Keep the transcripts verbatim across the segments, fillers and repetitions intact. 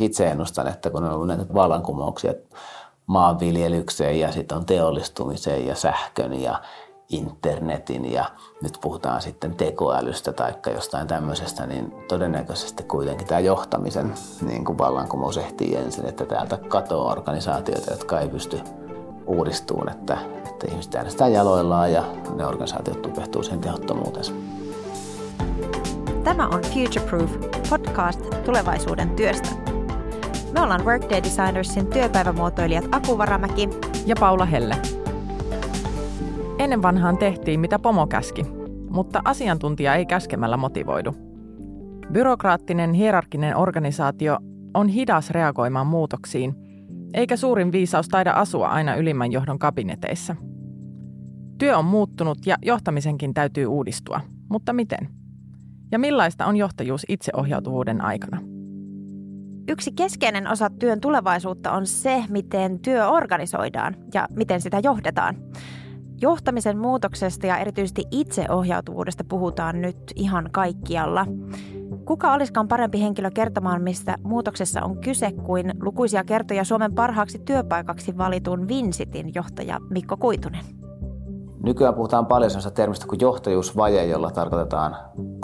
Itse ennustan, että kun on ollut näitä vallankumouksia maanviljelykseen ja sitten on teollistumiseen ja sähkön ja internetin ja nyt puhutaan sitten tekoälystä tai jostain tämmöisestä, niin todennäköisesti kuitenkin tämä johtamisen niin kuin vallankumous ehtii ensin, että täältä katoaa organisaatioita, jotka ei pysty uudistumaan, että, että ihmiset äänestää jaloillaan ja ne organisaatiot tupehtuu sen tehottomuutensa. Tämä on Futureproof podcast tulevaisuuden työstä. Me ollaan Workday Designersin työpäivämuotoilijat Aku Varamäki ja Paula Helle. Ennen vanhaan tehtiin mitä pomo käski, mutta asiantuntija ei käskemällä motivoidu. Byrokraattinen hierarkinen organisaatio on hidas reagoimaan muutoksiin, eikä suurin viisaus taida asua aina ylimmän johdon kabineteissä. Työ on muuttunut ja johtamisenkin täytyy uudistua, mutta miten? Ja millaista on johtajuus itseohjautuvuuden aikana? Yksi keskeinen osa työn tulevaisuutta on se, miten työ organisoidaan ja miten sitä johdetaan. Johtamisen muutoksesta ja erityisesti itseohjautuvuudesta puhutaan nyt ihan kaikkialla. Kuka olisikaan parempi henkilö kertomaan, mistä muutoksessa on kyse, kuin lukuisia kertoja Suomen parhaaksi työpaikaksi valitun VincItin johtaja Mikko Kuitunen. Nykyään puhutaan paljon sellaista termistä kuin johtajuusvaje, jolla tarkoitetaan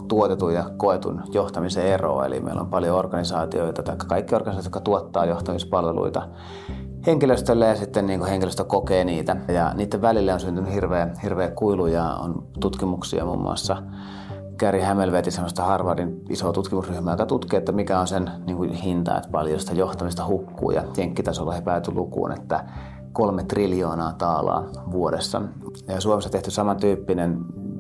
tuotetun ja koetun johtamisen eroa. Eli meillä on paljon organisaatioita tai kaikki organisaatiot, jotka tuottaa johtamispalveluita henkilöstölle ja sitten niin kuin henkilöstö kokee niitä. Ja niiden välille on syntynyt hirveä, hirveä kuilu ja on tutkimuksia muun muassa. Gary Hamel veti sellaista Harvardin isoa tutkimusryhmää, joka tutkii, että mikä on sen niin kuin hinta, että paljon sitä johtamista hukkuu. Ja jenkkitasolla he päätyi lukuun, että kolme triljoonaa taalaa vuodessa. Ja Suomessa tehty samantyyppinen,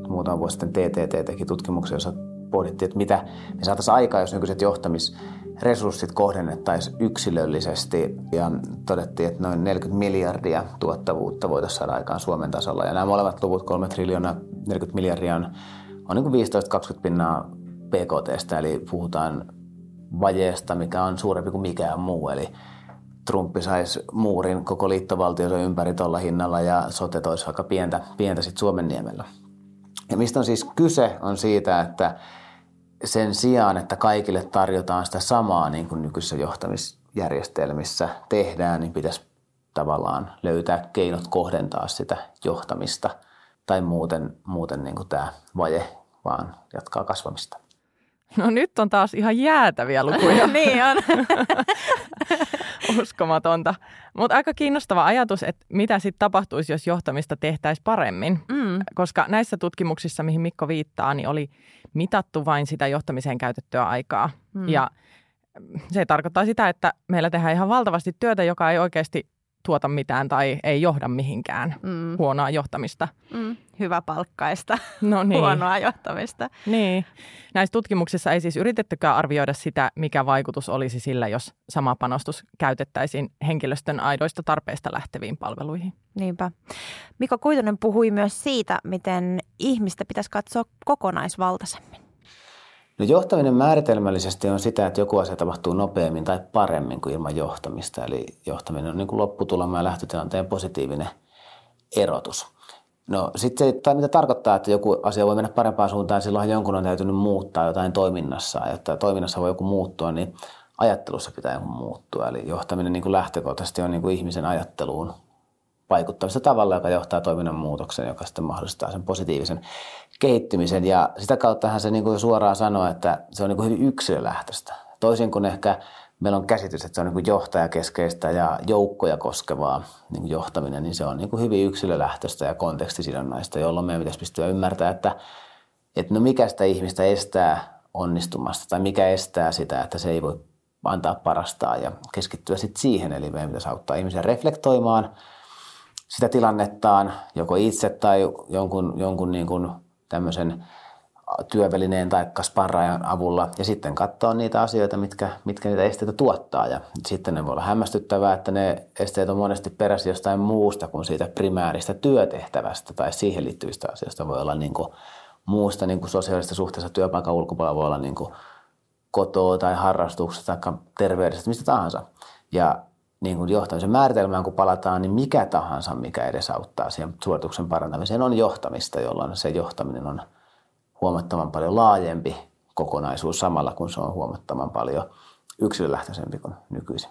muutama vuosi sitten T T T teki tutkimuksen, jossa pohdittiin, että mitä me saataisiin aikaa, jos nykyiset johtamisresurssit kohdennettaisiin yksilöllisesti. Ja todettiin, että noin neljäkymmentä miljardia tuottavuutta voitaisiin saada aikaan Suomen tasolla. Ja nämä molemmat luvut, kolme triljoonaa, neljäkymmentä miljardia, on, on niin viisitoista kaksikymmentä pinnaa B K T:stä. Eli puhutaan vajeesta, mikä on suurempi kuin mikään muu. Eli Trumpi saisi muurin koko liittovaltionsa ympäri tuolla hinnalla ja sote toisi aika pientä, pientä sitten Suomenniemellä. Ja mistä on siis kyse on siitä, että sen sijaan, että kaikille tarjotaan sitä samaa niin kuin nykyisissä johtamisjärjestelmissä tehdään, niin pitäisi tavallaan löytää keinot kohdentaa sitä johtamista tai muuten, muuten niin kuin tämä vaje vaan jatkaa kasvamista. No nyt on taas ihan jäätäviä lukuja. Niin on. Uskomatonta. Mutta aika kiinnostava ajatus, että mitä sitten tapahtuisi, jos johtamista tehtäisiin paremmin. Mm. Koska näissä tutkimuksissa, mihin Mikko viittaa, niin oli mitattu vain sitä johtamiseen käytettyä aikaa. Mm. Ja se tarkoittaa sitä, että meillä tehdään ihan valtavasti työtä, joka ei oikeasti tuota mitään tai ei johda mihinkään. Mm. Huonoa johtamista. Mm. Hyvä palkkaista, no niin. Huonoa johtamista. Niin. Näissä tutkimuksissa ei siis yritettykään arvioida sitä, mikä vaikutus olisi sillä, jos sama panostus käytettäisiin henkilöstön aidoista tarpeista lähteviin palveluihin. Niinpä. Mikko Kuitunen puhui myös siitä, miten ihmistä pitäisi katsoa kokonaisvaltaisemmin. No, johtaminen määritelmällisesti on sitä, että joku asia tapahtuu nopeammin tai paremmin kuin ilman johtamista. Eli johtaminen on niin kuin lopputulema ja lähtötilanteen positiivinen erotus. No sitten se, mitä tarkoittaa, että joku asia voi mennä parempaan suuntaan, silloinhan jonkun on täytynyt muuttaa jotain toiminnassaan. Jotta toiminnassa voi joku muuttua, niin ajattelussa pitää joku muuttua. Eli johtaminen niin kuin lähtökohtaisesti on niin kuin ihmisen ajatteluun vaikuttamista tavalla, joka johtaa toiminnan muutokseen, joka sitten mahdollistaa sen positiivisen kehittymisen. Ja sitä kauttahan se niin kuin suoraan sanoo, että se on niin kuin hyvin yksilölähtöistä. Toisin kuin ehkä meillä on käsitys, että se on niin kuin johtajakeskeistä ja joukkoja koskevaa niin kuin johtaminen, niin se on niin kuin hyvin yksilölähtöistä ja kontekstisidonnaista, jolloin meidän pitäisi pystyä ymmärtämään, että, että no mikä sitä ihmistä estää onnistumasta tai mikä estää sitä, että se ei voi antaa parastaan ja keskittyä sitten siihen. Eli meidän pitäisi auttaa ihmisiä reflektoimaan sitä tilannettaan joko itse tai jonkun, jonkun niin kuin tämmöisen työvälineen tai sparraajan avulla ja sitten katsoa niitä asioita, mitkä, mitkä niitä esteitä tuottaa. Ja sitten ne voi olla hämmästyttävää, että ne esteet on monesti peräisin jostain muusta kuin siitä primääristä työtehtävästä tai siihen liittyvistä asioista. Voi olla niin kuin muusta niin kuin sosiaalista suhteessa työpaikan ulkopuolella, voi olla niin kuin kotoa tai harrastuksesta tai terveydestä, mistä tahansa. Ja niin kuin johtamisen määritelmään, kun palataan, niin mikä tahansa, mikä edesauttaa siihen suorituksen parantamiseen, on johtamista, jolloin se johtaminen on huomattavan paljon laajempi kokonaisuus samalla, kun se on huomattavan paljon yksilölähtöisempi kuin nykyisin.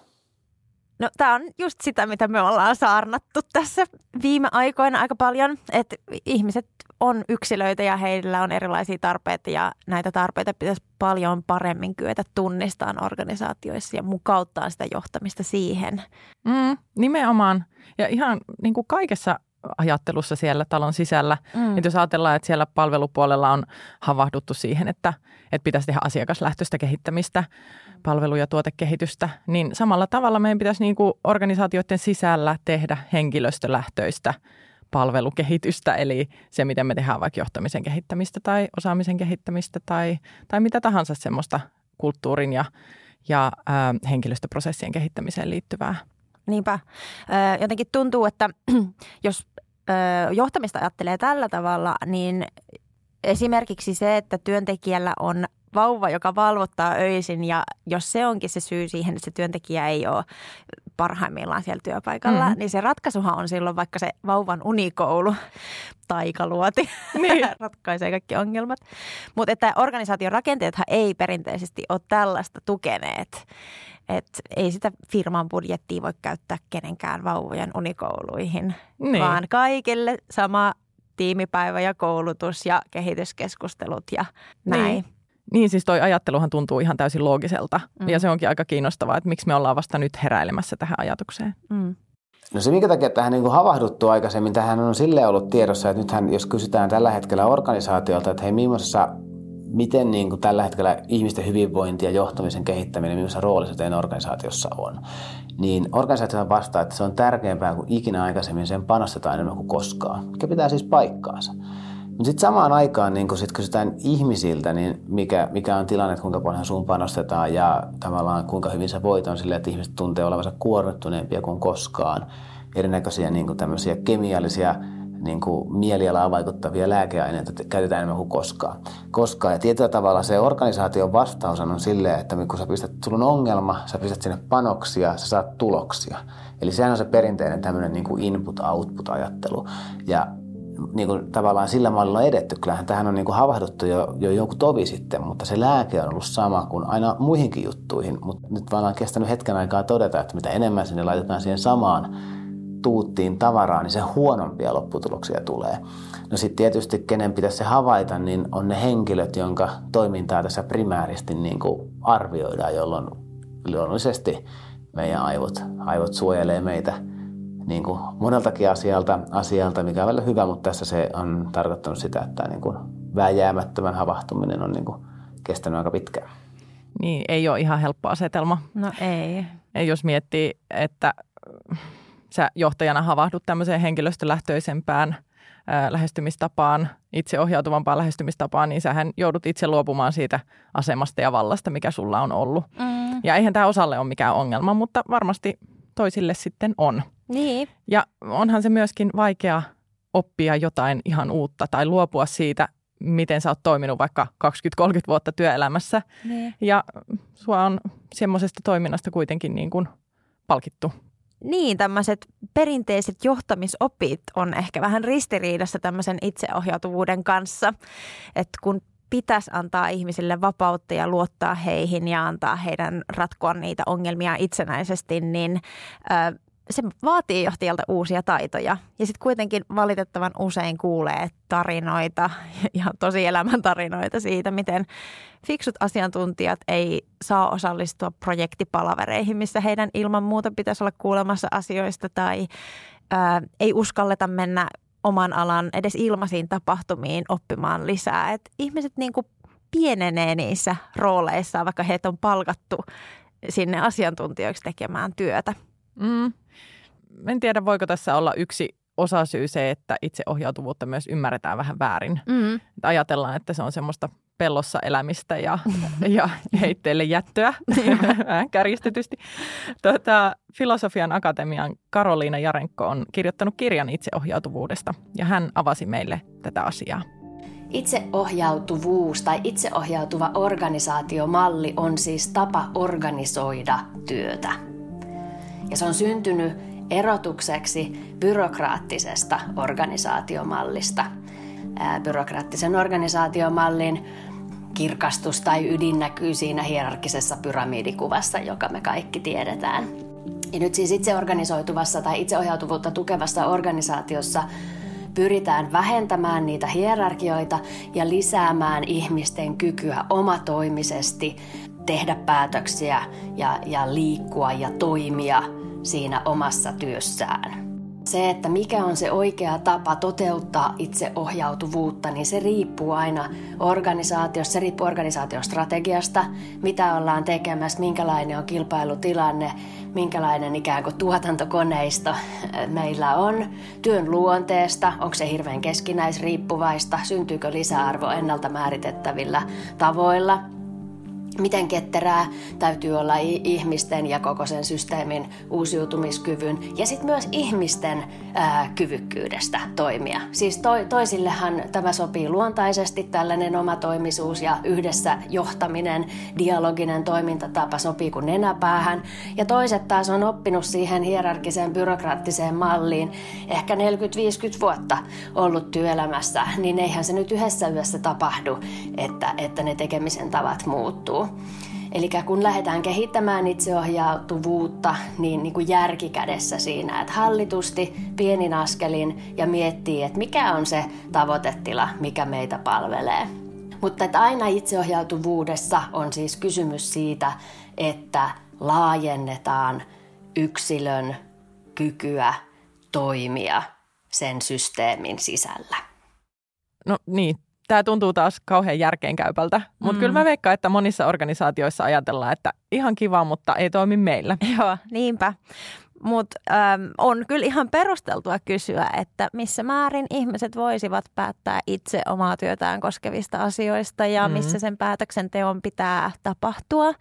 No tämä on just sitä, mitä me ollaan saarnattu tässä viime aikoina aika paljon, että ihmiset on yksilöitä ja heillä on erilaisia tarpeita ja näitä tarpeita pitäisi paljon paremmin kyetä tunnistamaan organisaatioissa ja mukauttaa sitä johtamista siihen. Mm, nimenomaan ja ihan niin kuin kaikessa ajattelussa siellä talon sisällä. Mm. Että jos ajatellaan, että siellä palvelupuolella on havahduttu siihen, että, että pitäisi tehdä asiakaslähtöistä kehittämistä, palvelu- ja tuotekehitystä, niin samalla tavalla meidän pitäisi niin kuin organisaatioiden sisällä tehdä henkilöstölähtöistä palvelukehitystä, eli se, miten me tehdään vaikka johtamisen kehittämistä tai osaamisen kehittämistä tai, tai mitä tahansa semmoista kulttuurin ja, ja äh, henkilöstöprosessien kehittämiseen liittyvää. Niinpä. Jotenkin tuntuu, että jos johtamista ajattelee tällä tavalla, niin esimerkiksi se, että työntekijällä on vauva, joka valvottaa öisin ja jos se onkin se syy siihen, että se työntekijä ei ole parhaimmillaan siellä työpaikalla, mm-hmm. niin se ratkaisuhan on silloin vaikka se vauvan unikoulu, taikaluoti, niin. ratkaisee kaikki ongelmat. Mutta että organisaation rakenteethan ei perinteisesti ole tällaista tukeneet. Että ei sitä firman budjettia voi käyttää kenenkään vauvojen unikouluihin, niin. vaan kaikille sama tiimipäivä ja koulutus ja kehityskeskustelut ja näin. Niin, niin siis toi ajatteluhan tuntuu ihan täysin loogiselta mm. ja se onkin aika kiinnostavaa, että miksi me ollaan vasta nyt heräilemässä tähän ajatukseen. Mm. No se minkä takia tähän niin kuin havahduttu aikaisemmin, tähän on silleen ollut tiedossa, että nythän jos kysytään tällä hetkellä organisaatiolta, että hei millaisessa miten niin kuin tällä hetkellä ihmisten hyvinvointi ja johtamisen kehittäminen, millaisessa roolissa teidän organisaatiossa on, niin organisaatio vastaa, että se on tärkeämpää kuin ikinä aikaisemmin, sen panostetaan enemmän kuin koskaan, mikä pitää siis paikkaansa. Mutta sitten samaan aikaan, niin kun sit kysytään ihmisiltä, niin mikä, mikä on tilanne, kuinka paljon sun panostetaan ja tavallaan kuinka hyvin sä voit on silleen, että ihmiset tuntee olevansa kuormittuneempia kuin koskaan, erinäköisiä niin kuin tämmöisiä kemiallisia, niin kuin mielialaan vaikuttavia lääkeaineita käytetään enemmän kuin koskaan. Koskaan. Ja tietyllä tavalla se organisaation vastaus on silleen, että kun sä pistät, sulla on ongelma, sä pistät sinne panoksia, sä saat tuloksia. Eli sehän on se perinteinen tämmöinen niin kuin input-output-ajattelu. Ja niin kuin tavallaan sillä mallilla on edetty. Kyllähän tähän on niin kuin havahduttu jo, jo joku tovi sitten, mutta se lääke on ollut sama kuin aina muihinkin juttuihin. Mutta nyt vaan on kestänyt hetken aikaa todeta, että mitä enemmän sinne laitetaan siihen samaan tuuttiin tavaraa, niin se huonompia lopputuloksia tulee. No sitten tietysti kenen pitäisi se havaita, niin on ne henkilöt, jonka toimintaa tässä primääristi niin kuin arvioidaan, jolloin luonnollisesti meidän aivot, aivot suojelee meitä niin kuin moneltakin asialta, asialta, mikä on välillä hyvä, mutta tässä se on tarkoittanut sitä, että tämä niin kuin vääjäämättömän havahtuminen on niin kuin kestänyt aika pitkään. Niin, ei ole ihan helppo asetelma. No ei. Ei jos miettii, että sä johtajana havahdut tämmöiseen henkilöstölähtöisempään ää, lähestymistapaan, itseohjautuvampaan lähestymistapaan, niin sähän joudut itse luopumaan siitä asemasta ja vallasta, mikä sulla on ollut. Mm. Ja eihän tämä osalle ole mikään ongelma, mutta varmasti toisille sitten on. Niin. Ja onhan se myöskin vaikea oppia jotain ihan uutta tai luopua siitä, miten sä oot toiminut vaikka kaksikymmentä kolmekymmentä vuotta työelämässä. Niin. Ja sua on semmoisesta toiminnasta kuitenkin niin kuin palkittu. Niin, tämmöiset perinteiset johtamisopit on ehkä vähän ristiriidassa tämmöisen itseohjautuvuuden kanssa, että kun pitäisi antaa ihmisille vapautta ja luottaa heihin ja antaa heidän ratkoa niitä ongelmia itsenäisesti, niin ö, se vaatii johtajalta uusia taitoja. Ja sitten kuitenkin valitettavan usein kuulee tarinoita, ihan tosielämän tarinoita siitä, miten fiksut asiantuntijat ei saa osallistua projektipalavereihin, missä heidän ilman muuta pitäisi olla kuulemassa asioista tai ää, ei uskalleta mennä oman alan edes ilmaisiin tapahtumiin oppimaan lisää. Et ihmiset niinku pienenee niissä rooleissa, vaikka heitä on palkattu sinne asiantuntijoiksi tekemään työtä. Mm. En tiedä, voiko tässä olla yksi osasyy se, että itseohjautuvuutta myös ymmärretään vähän väärin. Mm. Että ajatellaan, että se on semmoista pellossa elämistä ja, ja heitteille jättöä, vähän kärjistetysti. Tuota, Filosofian Akatemian Karoliina Jarenko on kirjoittanut kirjan itseohjautuvuudesta ja hän avasi meille tätä asiaa. Itseohjautuvuus tai itseohjautuva organisaatiomalli on siis tapa organisoida työtä. Ja se on syntynyt erotukseksi byrokraattisesta organisaatiomallista. Byrokraattisen organisaatiomallin kirkastus tai ydin näkyy siinä hierarkkisessa pyramidikuvassa, joka me kaikki tiedetään. Ja nyt siis itseorganisoituvassa tai itseohjautuvuutta tukevassa organisaatiossa pyritään vähentämään niitä hierarkioita ja lisäämään ihmisten kykyä omatoimisesti tehdä päätöksiä ja, ja liikkua ja toimia siinä omassa työssään. Se, että mikä on se oikea tapa toteuttaa itseohjautuvuutta, niin se riippuu aina organisaatiosta, se riippuu organisaation strategiasta, mitä ollaan tekemässä, minkälainen on kilpailutilanne, minkälainen ikään kuin tuotantokoneisto meillä on, työn luonteesta, onko se hirveän keskinäisriippuvaista, syntyykö lisäarvo ennalta määritettävillä tavoilla. Miten ketterää täytyy olla ihmisten ja koko sen systeemin uusiutumiskyvyn ja sitten myös ihmisten ää, kyvykkyydestä toimia. Siis to, toisillehan tämä sopii luontaisesti, tällainen omatoimisuus ja yhdessä johtaminen, dialoginen toimintatapa sopii kuin nenäpäähän. Ja toiset taas on oppinut siihen hierarkkiseen byrokraattiseen malliin ehkä neljäkymmentä viisikymmentä vuotta ollut työelämässä, niin eihän se nyt yhdessä yössä tapahdu, että, että ne tekemisen tavat muuttuu. Eli kun lähdetään kehittämään itseohjautuvuutta, niin, niin kuin järki kädessä siinä, että hallitusti, pienin askelin ja miettii, että mikä on se tavoitetila, mikä meitä palvelee. Mutta että aina itseohjautuvuudessa on siis kysymys siitä, että laajennetaan yksilön kykyä toimia sen systeemin sisällä. No niin. Tämä tuntuu taas kauhean järkeenkäypältä, mutta mm. kyllä mä veikkaan, että monissa organisaatioissa ajatellaan, että ihan kiva, mutta ei toimi meillä. Joo, niinpä. Mutta on kyllä ihan perusteltua kysyä, että missä määrin ihmiset voisivat päättää itse omaa työtään koskevista asioista ja missä sen päätöksenteon pitää tapahtua,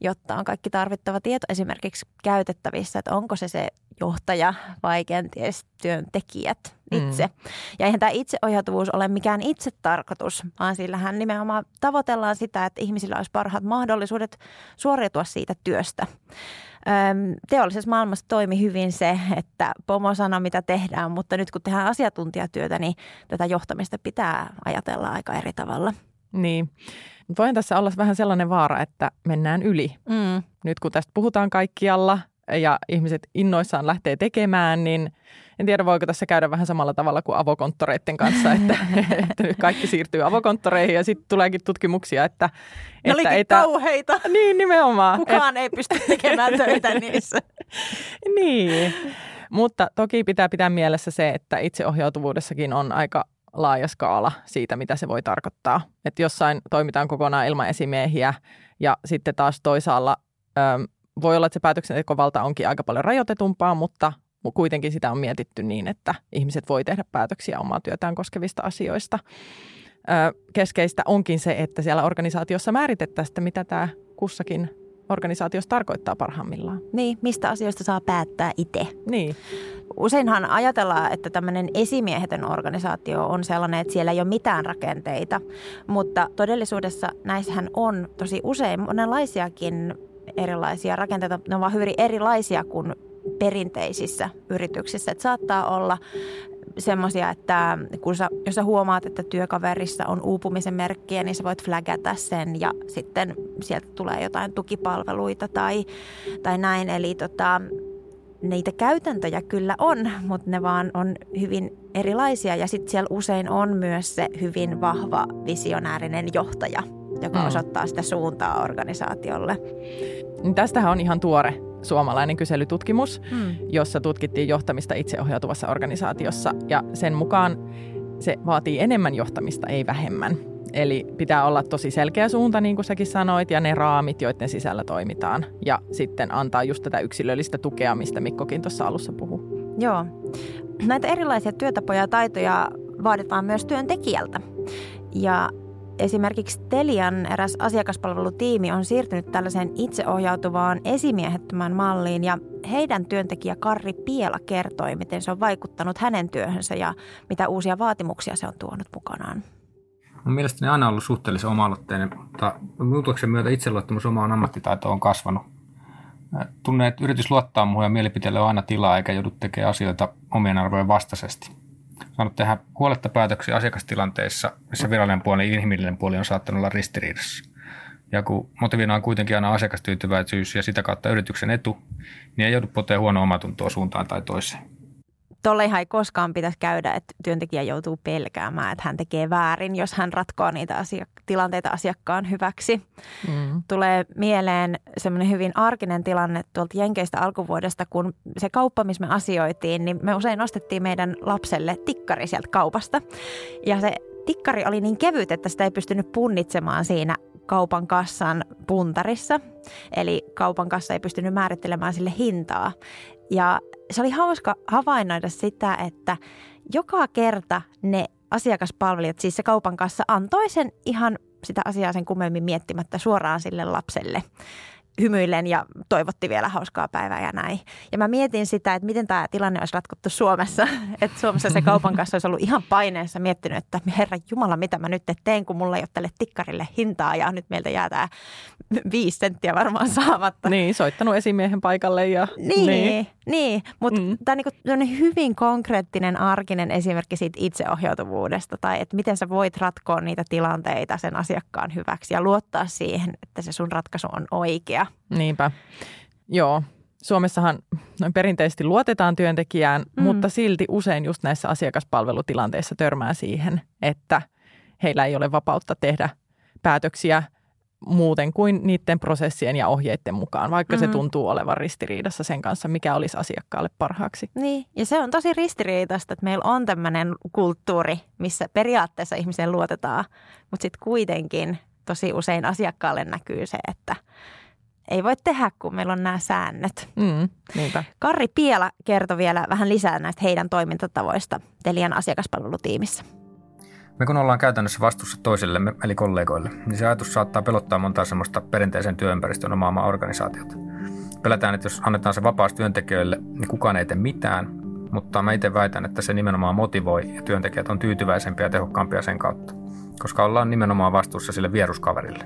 jotta on kaikki tarvittava tieto esimerkiksi käytettävissä, että onko se se johtaja vai kenties työntekijät itse. Mm. Ja eihän tämä itseohjautuvuus ole mikään itsetarkoitus, vaan sillähän nimenomaan tavoitellaan sitä, että ihmisillä olisi parhaat mahdollisuudet suoriutua siitä työstä. Teollisessa maailmassa toimi hyvin se, että pomo sanoi, mitä tehdään, mutta nyt kun tehdään asiantuntijatyötä, niin tätä johtamista pitää ajatella aika eri tavalla. Niin. Voin tässä olla vähän sellainen vaara, että mennään yli. Mm. Nyt kun tästä puhutaan kaikkialla ja ihmiset innoissaan lähtee tekemään, niin en tiedä, voiko tässä käydä vähän samalla tavalla kuin avokonttoreiden kanssa, että, että nyt kaikki siirtyy avokonttoreihin ja sitten tuleekin tutkimuksia, että... Ne että olikin etä... kauheita. Niin, nimenomaan. Kukaan et... ei pysty tekemään töitä niissä. Niin, mutta toki pitää pitää mielessä se, että itseohjautuvuudessakin on aika laaja skaala siitä, mitä se voi tarkoittaa. Että jossain toimitaan kokonaan ilman esimiehiä ja sitten taas toisaalla... Öö, Voi olla, että se päätöksentekovalta onkin aika paljon rajoitetumpaa, mutta kuitenkin sitä on mietitty niin, että ihmiset voi tehdä päätöksiä omaa työtään koskevista asioista. Keskeistä onkin se, että siellä organisaatiossa määritettäisiin, mitä tämä kussakin organisaatiossa tarkoittaa parhaimmillaan. Niin, mistä asioista saa päättää itse. Niin. Useinhan ajatellaan, että tämmöinen esimiehetön organisaatio on sellainen, että siellä ei ole mitään rakenteita, mutta todellisuudessa näissähän on tosi usein monenlaisiakin erilaisia rakenteita. Ne ovat hyvin erilaisia kuin perinteisissä yrityksissä. Et saattaa olla semmoisia, että kun sä, jos sä huomaat, että työkaverissa on uupumisen merkkiä, niin sä voit flagata sen ja sitten sieltä tulee jotain tukipalveluita tai, tai näin. Eli tota, niitä käytäntöjä kyllä on, mutta ne vaan on hyvin erilaisia. Ja sitten siellä usein on myös se hyvin vahva visionäärinen johtaja, joka osoittaa sitä suuntaa organisaatiolle. Tästähän on ihan tuore suomalainen kyselytutkimus, mm. jossa tutkittiin johtamista itseohjautuvassa organisaatiossa. Ja sen mukaan se vaatii enemmän johtamista, ei vähemmän. Eli pitää olla tosi selkeä suunta, niin kuin säkin sanoit, ja ne raamit, joiden sisällä toimitaan. Ja sitten antaa just tätä yksilöllistä tukea, mistä Mikkokin tuossa alussa puhui. Joo. Näitä erilaisia työtapoja ja taitoja vaaditaan myös työntekijältä. Ja... Esimerkiksi Telian eräs asiakaspalvelutiimi on siirtynyt tällaiseen itseohjautuvaan esimiehettömään malliin ja heidän työntekijä Karri Piela kertoi, miten se on vaikuttanut hänen työhönsä ja mitä uusia vaatimuksia se on tuonut mukanaan. Mun mielestäni aina ollut suhteellisen oma-aloitteinen, mutta muutoksen myötä itseluottamus omaan ammattitaitoon on kasvanut. Tunne, että yritys luottaa muuhun ja mielipiteelle on aina tilaa eikä joudu tekemään asioita omien arvojen vastaisesti. saanut tehdä huoletta päätöksiä asiakastilanteissa, missä virallinen puoli ja inhimillinen puoli on saattanut olla ristiriidassa. Ja kun motiivina on kuitenkin aina asiakastyytyväisyys ja sitä kautta yrityksen etu, niin ei joudu poteen huonoa omatuntoa suuntaan tai toiseen. Tolleihan ei koskaan pitäisi käydä, että työntekijä joutuu pelkäämään, että hän tekee väärin, jos hän ratkoo niitä asiak- tilanteita asiakkaan hyväksi. Mm. Tulee mieleen semmoinen hyvin arkinen tilanne tuolta Jenkeistä alkuvuodesta, kun se kauppa, missä me asioitiin, niin me usein ostettiin meidän lapselle tikkari sieltä kaupasta. Ja se tikkari oli niin kevyt, että sitä ei pystynyt punnitsemaan siinä kaupan kassan puntarissa. Eli kaupan kassa ei pystynyt määrittelemään sille hintaa. Ja se oli hauska havainnoida sitä, että joka kerta ne asiakaspalvelijat, siis se kaupan kassa, antoi sen ihan sitä asiaa sen kummemmin miettimättä suoraan sille lapselle hymyillen ja toivotti vielä hauskaa päivää ja näin. Ja mä mietin sitä, että miten tämä tilanne olisi ratkottu Suomessa. Että Suomessa se kaupan kassa olisi ollut ihan paineessa miettinyt, että herra jumala, mitä mä nyt teen, kun mulla ei ole tälle tikkarille hintaa ja nyt meiltä jää tämä viisi senttiä varmaan saamatta. Niin, soittanut esimiehen paikalle ja niin. niin. Niin, mutta mm. tämä on niinku hyvin konkreettinen arkinen esimerkki siitä itseohjautuvuudesta tai että miten sä voit ratkoa niitä tilanteita sen asiakkaan hyväksi ja luottaa siihen, että se sun ratkaisu on oikea. Niinpä. Joo, Suomessahan noin perinteisesti luotetaan työntekijään, mm. mutta silti usein just näissä asiakaspalvelutilanteissa törmää siihen, että heillä ei ole vapautta tehdä päätöksiä muuten kuin niiden prosessien ja ohjeiden mukaan, vaikka mm-hmm. se tuntuu olevan ristiriidassa sen kanssa, mikä olisi asiakkaalle parhaaksi. Niin, ja se on tosi ristiriitaista, että meillä on tämmöinen kulttuuri, missä periaatteessa ihmiseen luotetaan, mutta sitten kuitenkin tosi usein asiakkaalle näkyy se, että ei voi tehdä, kun meillä on nämä säännöt. Mm, niinpä. Karri Piela kertoi vielä vähän lisää näistä heidän toimintatavoista Telian asiakaspalvelutiimissä. Me kun ollaan käytännössä vastuussa toisillemme, eli kollegoille, niin se ajatus saattaa pelottaa montaa semmoista perinteisen työympäristön omaamaa organisaatiota. Pelätään, että jos annetaan se vapaasti työntekijöille, niin kukaan ei tee mitään, mutta mä itse väitän, että se nimenomaan motivoi ja työntekijät on tyytyväisempiä ja tehokkaampia sen kautta, koska ollaan nimenomaan vastuussa sille vieruskaverille.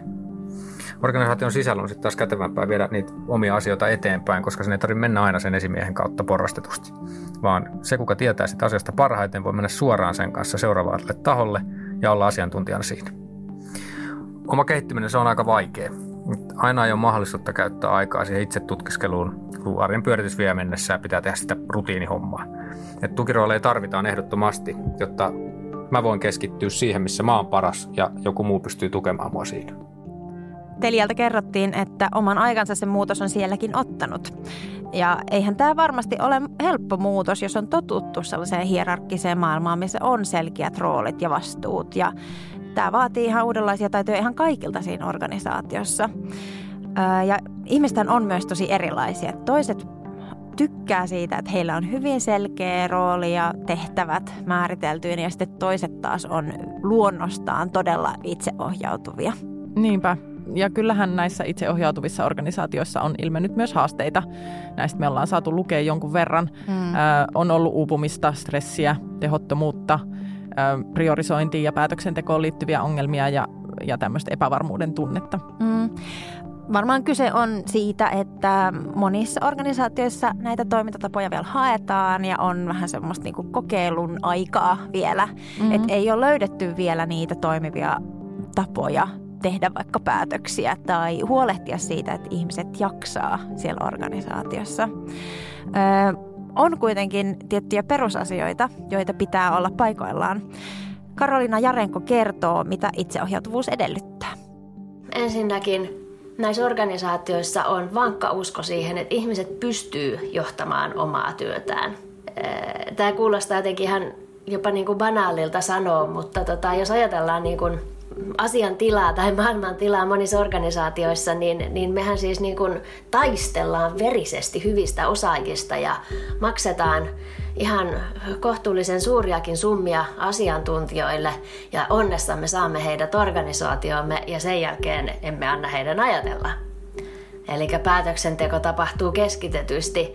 Organisaation sisällä on sitten taas kätevämpää viedä niitä omia asioita eteenpäin, koska sen ei tarvitse mennä aina sen esimiehen kautta porrastetusti. Vaan se, kuka tietää sitä asiasta parhaiten, voi mennä suoraan sen kanssa seuraavalle taholle ja olla asiantuntijana siinä. Oma kehittyminen se on aika vaikea. Aina ei ole mahdollisuutta käyttää aikaa siihen itse tutkiskeluun, kun arjen pyöritys vie mennessä ja pitää tehdä sitä rutiinihommaa. Et tukirooleja tarvitaan ehdottomasti, jotta mä voin keskittyä siihen, missä mä oon paras ja joku muu pystyy tukemaan mua siinä. Telialta kerrottiin, että oman aikansa se muutos on sielläkin ottanut. Ja eihän tämä varmasti ole helppo muutos, jos on totuttu sellaiseen hierarkkiseen maailmaan, missä on selkeät roolit ja vastuut. Ja tämä vaatii ihan uudenlaisia taitoja ihan kaikilta siinä organisaatiossa. Ja ihmisten on myös tosi erilaisia. Toiset tykkää siitä, että heillä on hyvin selkeä rooli ja tehtävät määriteltyinä ja sitten toiset taas on luonnostaan todella itseohjautuvia. Niinpä. Ja kyllähän näissä itseohjautuvissa organisaatioissa on ilmennyt myös haasteita. Näistä me ollaan saatu lukea jonkun verran. Mm. Ö, on ollut uupumista, stressiä, tehottomuutta, ö, priorisointiin ja päätöksentekoon liittyviä ongelmia ja, ja tämmöistä epävarmuuden tunnetta. Mm. Varmaan kyse on siitä, että monissa organisaatioissa näitä toimintatapoja vielä haetaan ja on vähän semmoista niinku kokeilun aikaa vielä. Mm-hmm. Et ei ole löydetty vielä niitä toimivia tapoja tehdä vaikka päätöksiä tai huolehtia siitä, että ihmiset jaksaa siellä organisaatiossa. Öö, on kuitenkin tiettyjä perusasioita, joita pitää olla paikoillaan. Karoliina Jarenko kertoo, mitä itseohjautuvuus edellyttää. Ensinnäkin näissä organisaatioissa on vankka usko siihen, että ihmiset pystyy johtamaan omaa työtään. Tämä kuulostaa jotenkin ihan jopa niin kuin banaalilta sanoa, mutta tota, jos ajatellaan niin kuin asian tilaa tai maailman tilaa monissa organisaatioissa, niin, niin mehän siis niin kuin taistellaan verisesti hyvistä osaajista ja maksetaan ihan kohtuullisen suuriakin summia asiantuntijoille ja onnessamme saamme heidät organisaatioomme ja sen jälkeen emme anna heidän ajatella. Eli päätöksenteko tapahtuu keskitetysti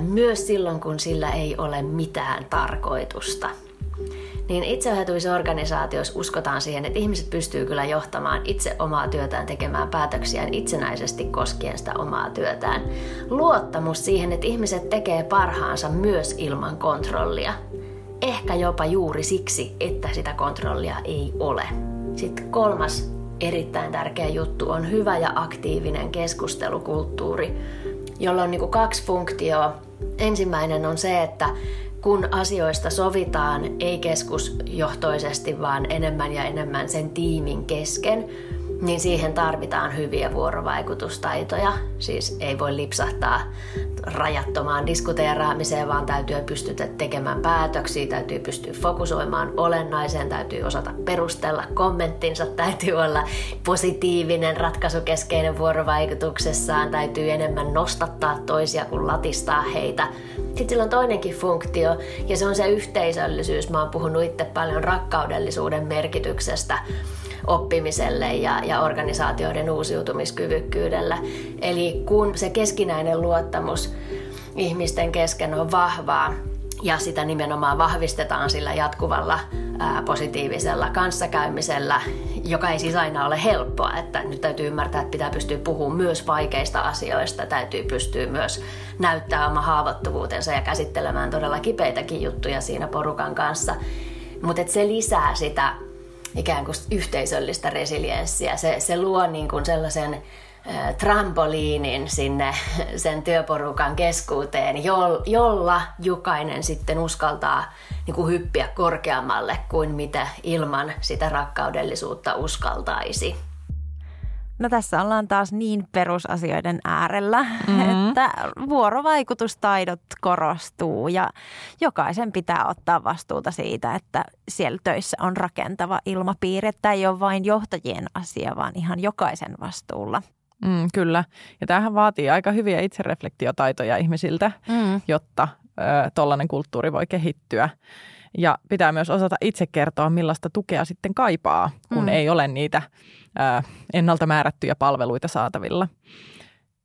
myös silloin, kun sillä ei ole mitään tarkoitusta. Niin itseohjautuvissa organisaatioissa uskotaan siihen, että ihmiset pystyy kyllä johtamaan itse omaa työtään, tekemään päätöksiään itsenäisesti koskien sitä omaa työtään. Luottamus siihen, että ihmiset tekee parhaansa myös ilman kontrollia. Ehkä jopa juuri siksi, että sitä kontrollia ei ole. Sitten kolmas erittäin tärkeä juttu on hyvä ja aktiivinen keskustelukulttuuri, jolla on niin kuin kaksi funktioa. Ensimmäinen on se, että kun asioista sovitaan, ei keskusjohtoisesti, vaan enemmän ja enemmän sen tiimin kesken, niin siihen tarvitaan hyviä vuorovaikutustaitoja. Siis ei voi lipsahtaa rajattomaan diskuteeraamiseen, vaan täytyy pystyä tekemään päätöksiä, täytyy pystyä fokusoimaan olennaiseen, täytyy osata perustella kommenttinsa, täytyy olla positiivinen, ratkaisukeskeinen vuorovaikutuksessaan, täytyy enemmän nostattaa toisia kuin latistaa heitä. Sitten sillä on toinenkin funktio, ja se on se yhteisöllisyys. Mä oon puhunut itse paljon rakkaudellisuuden merkityksestä oppimiselle ja, ja organisaatioiden uusiutumiskyvykkyydellä. Eli kun se keskinäinen luottamus ihmisten kesken on vahvaa ja sitä nimenomaan vahvistetaan sillä jatkuvalla ää, positiivisella kanssakäymisellä, joka ei siis aina ole helppoa, että nyt täytyy ymmärtää, että pitää pystyä puhumaan myös vaikeista asioista, täytyy pystyä myös näyttää oma haavoittuvuutensa ja käsittelemään todella kipeitäkin juttuja siinä porukan kanssa, mutta se lisää sitä ikään kuin yhteisöllistä resilienssiä. Se, se luo niin kuin sellaisen trampoliinin sinne sen työporukan keskuuteen, jolla jokainen sitten uskaltaa niin kuin hyppiä korkeammalle kuin mitä ilman sitä rakkaudellisuutta uskaltaisi. No tässä ollaan taas niin perusasioiden äärellä, mm-hmm. että vuorovaikutustaidot korostuu ja jokaisen pitää ottaa vastuuta siitä, että siellä töissä on rakentava ilmapiiri. Tämä ei ole vain johtajien asia, vaan ihan jokaisen vastuulla. Mm, kyllä. Ja tämähän vaatii aika hyviä itsereflektiotaitoja ihmisiltä, mm. jotta tuollainen kulttuuri voi kehittyä. Ja pitää myös osata itse kertoa, millaista tukea sitten kaipaa, kun mm. ei ole niitä ö, ennalta määrättyjä palveluita saatavilla.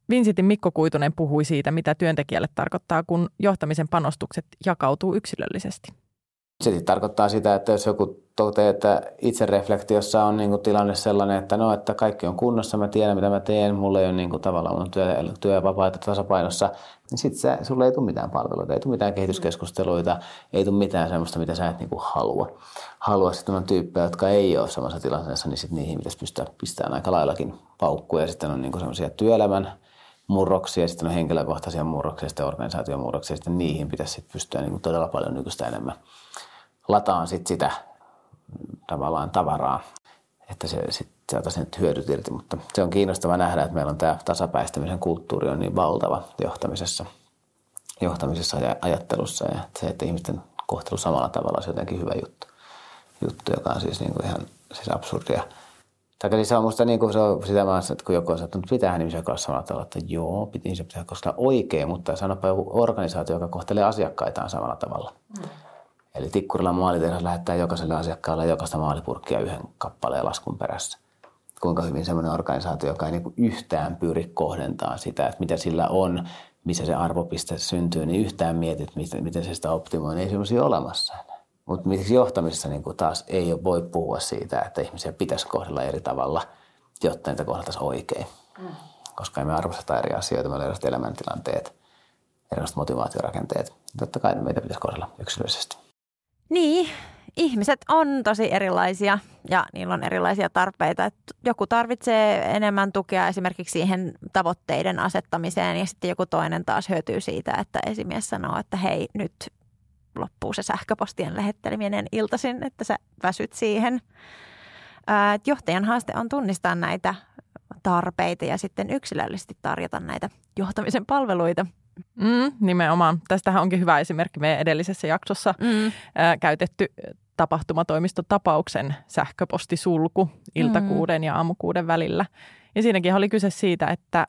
VincItin Mikko Kuitunen puhui siitä, mitä työntekijälle tarkoittaa, kun johtamisen panostukset jakautuu yksilöllisesti. Se tarkoittaa sitä, että jos joku toteaa, että itsereflektiossa on niinku tilanne sellainen, että no, että kaikki on kunnossa, mä tiedän mitä mä teen, mulla ei ole niinku tavallaan mun työ, työ ja vapaita tasapainossa, niin sitten sulle ei tule mitään palveluita, ei tule mitään kehityskeskusteluita, ei tule mitään sellaista, mitä sä et niinku halua. Halua sitten on tyyppejä, jotka ei ole samassa tilanteessa, niin sitten niihin pitäisi pystyä pistämään aika laillakin paukkuja. Ja sitten on niinku sellaisia työelämän murroksia, sitten on henkilökohtaisia murroksia, sitten organisaation murroksia, sitten niihin pitäisi sit pystyä niinku todella paljon nykyistä enemmän. Lataan sitten sitä tavallaan tavaraa, että se sitten saataisiin hyödyt irti, mutta se on kiinnostava nähdä, että meillä on tämä tasapäistämisen kulttuuri on niin valtava johtamisessa, johtamisessa ja ajattelussa, ja se, että ihmisten kohtelu samalla tavalla on jotenkin hyvä juttu, juttu joka on siis niinku ihan siis absurdia. Tai se on musta niin kuin se on sitä maassa, että kun joku on sattunut, että pitäähän ihmisiä olla samalla tavalla, että joo, ihmisiä pitää koskella oikein, mutta sanopa joku organisaatio, joka kohtelee asiakkaitaan samalla tavalla. Mm. Eli tikkurilla maalitehdas lähettää jokaiselle asiakkaalle jokaista maalipurkkia yhden kappaleen laskun perässä. Kuinka hyvin semmoinen organisaatio, joka ei niinku yhtään pyri kohdentamaan sitä, että mitä sillä on, missä se arvopiste syntyy, niin yhtään mietit, miten se sitä optimoi, niin ei semmoisia olemassa. Mutta johtamisessa niinku taas ei voi puhua siitä, että ihmisiä pitäisi kohdella eri tavalla, jotta niitä kohdeltaisiin oikein. Mm. Koska emme arvosteta eri asioita, meillä on erilaiset elämäntilanteet, erilaiset motivaatiorakenteet. Totta kai meitä pitäisi kohdella yksilöllisesti. Niin, ihmiset on tosi erilaisia ja niillä on erilaisia tarpeita. Et joku tarvitsee enemmän tukea esimerkiksi siihen tavoitteiden asettamiseen ja sitten joku toinen taas hyötyy siitä, että esimies sanoo, että hei, nyt loppuu se sähköpostien lähetteleminen iltaisin, että sä väsyt siihen. Et johtajan haaste on tunnistaa näitä tarpeita ja sitten yksilöllisesti tarjota näitä johtamisen palveluita. Mm, nimenomaan. Tästähän onkin hyvä esimerkki meidän edellisessä jaksossa mm. ää, käytetty tapahtumatoimistotapauksen sähköpostisulku iltakuuden mm. ja aamukuuden välillä. Ja siinäkin oli kyse siitä, että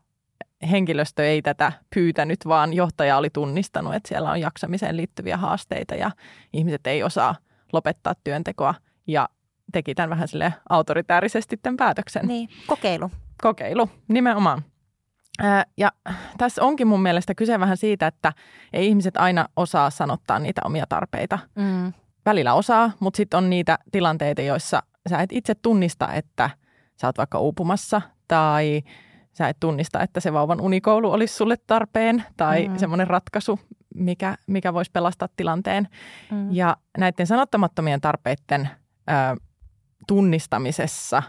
henkilöstö ei tätä pyytänyt, vaan johtaja oli tunnistanut, että siellä on jaksamiseen liittyviä haasteita ja ihmiset ei osaa lopettaa työntekoa ja teki tämän vähän silleen autoritäärisesti tämän päätöksen. Niin, kokeilu. Kokeilu, nimenomaan. Ja tässä onkin mun mielestä kyse vähän siitä, että ei ihmiset aina osaa sanottaa niitä omia tarpeita. Mm. Välillä osaa, mutta sitten on niitä tilanteita, joissa sä et itse tunnista, että sä oot vaikka uupumassa tai sä et tunnista, että se vauvan unikoulu olisi sulle tarpeen tai mm. semmoinen ratkaisu, mikä, mikä voisi pelastaa tilanteen. Mm. Ja näiden sanottamattomien tarpeiden ö, tunnistamisessa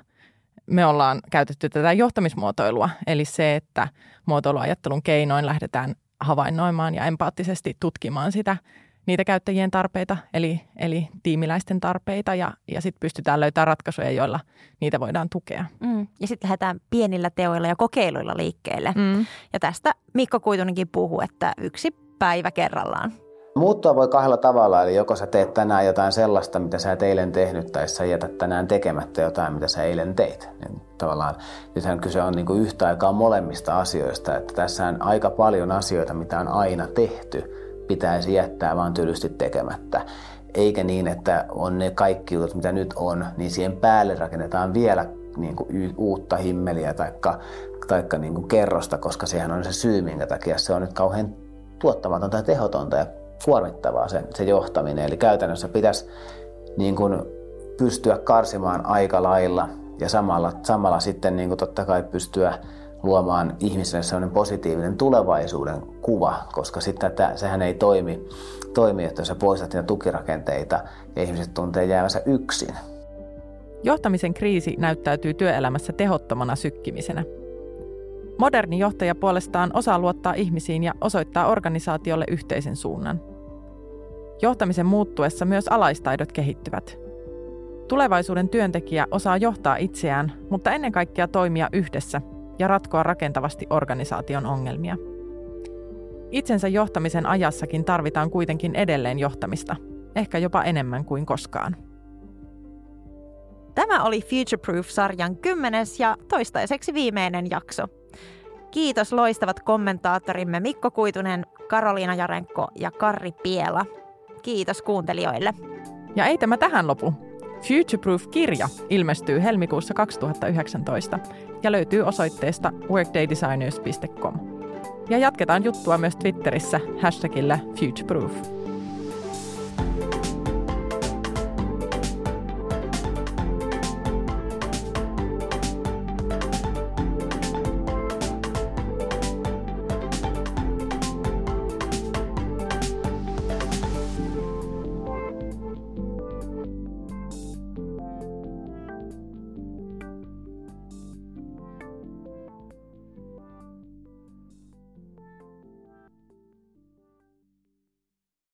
me ollaan käytetty tätä johtamismuotoilua. Eli se, että muotoiluajattelun keinoin lähdetään havainnoimaan ja empaattisesti tutkimaan sitä, niitä käyttäjien tarpeita, eli, eli tiimiläisten tarpeita, ja, ja sitten pystytään löytämään ratkaisuja, joilla niitä voidaan tukea. Mm. Ja sitten lähdetään pienillä teoilla ja kokeiluilla liikkeelle. Mm. Ja tästä Mikko Kuitunenkin puhuu, että yksi päivä kerrallaan. Muuttua voi kahdella tavalla, eli joko sä teet tänään jotain sellaista, mitä sä et eilen tehnyt, tai sä jätät tänään tekemättä jotain, mitä sä eilen teit. Niin tavallaan nythän kyse on niin kuin yhtä aikaa molemmista asioista, että tässä on aika paljon asioita, mitä on aina tehty, pitäisi jättää vaan tylysti tekemättä. Eikä niin, että on ne kaikki jutut, mitä nyt on, niin siihen päälle rakennetaan vielä niin kuin uutta himmeliä taikka, taikka niin kuin kerrosta, koska sehän on se syy, minkä takia se on nyt kauhean tuottamatonta ja tehotonta ja kuormittavaa se, se johtaminen. Eli käytännössä pitäisi niin kuin pystyä karsimaan aika lailla ja samalla, samalla sitten niin kuin totta kai pystyä luomaan ihmiselle sellainen positiivinen tulevaisuuden kuva, koska sitten tätä, sehän ei toimi, toimi, että jos sä poistat niitä tukirakenteita ja ihmiset tuntee jäävänsä yksin. Johtamisen kriisi näyttäytyy työelämässä tehottomana sykkimisenä. Moderni johtaja puolestaan osaa luottaa ihmisiin ja osoittaa organisaatiolle yhteisen suunnan. Johtamisen muuttuessa myös alaistaidot kehittyvät. Tulevaisuuden työntekijä osaa johtaa itseään, mutta ennen kaikkea toimia yhdessä ja ratkoa rakentavasti organisaation ongelmia. Itsensä johtamisen ajassakin tarvitaan kuitenkin edelleen johtamista, ehkä jopa enemmän kuin koskaan. Tämä oli Futureproof-sarjan kymmenes ja toistaiseksi viimeinen jakso. Kiitos loistavat kommentaattorimme Mikko Kuitunen, Karoliina Jarenko ja Karri Piela. Kiitos kuuntelijoille. Ja ei tämä tähän lopu. Futureproof-kirja ilmestyy helmikuussa kaksituhattayhdeksäntoista ja löytyy osoitteesta workday designers piste com. Ja jatketaan juttua myös Twitterissä hashtagillä Futureproof.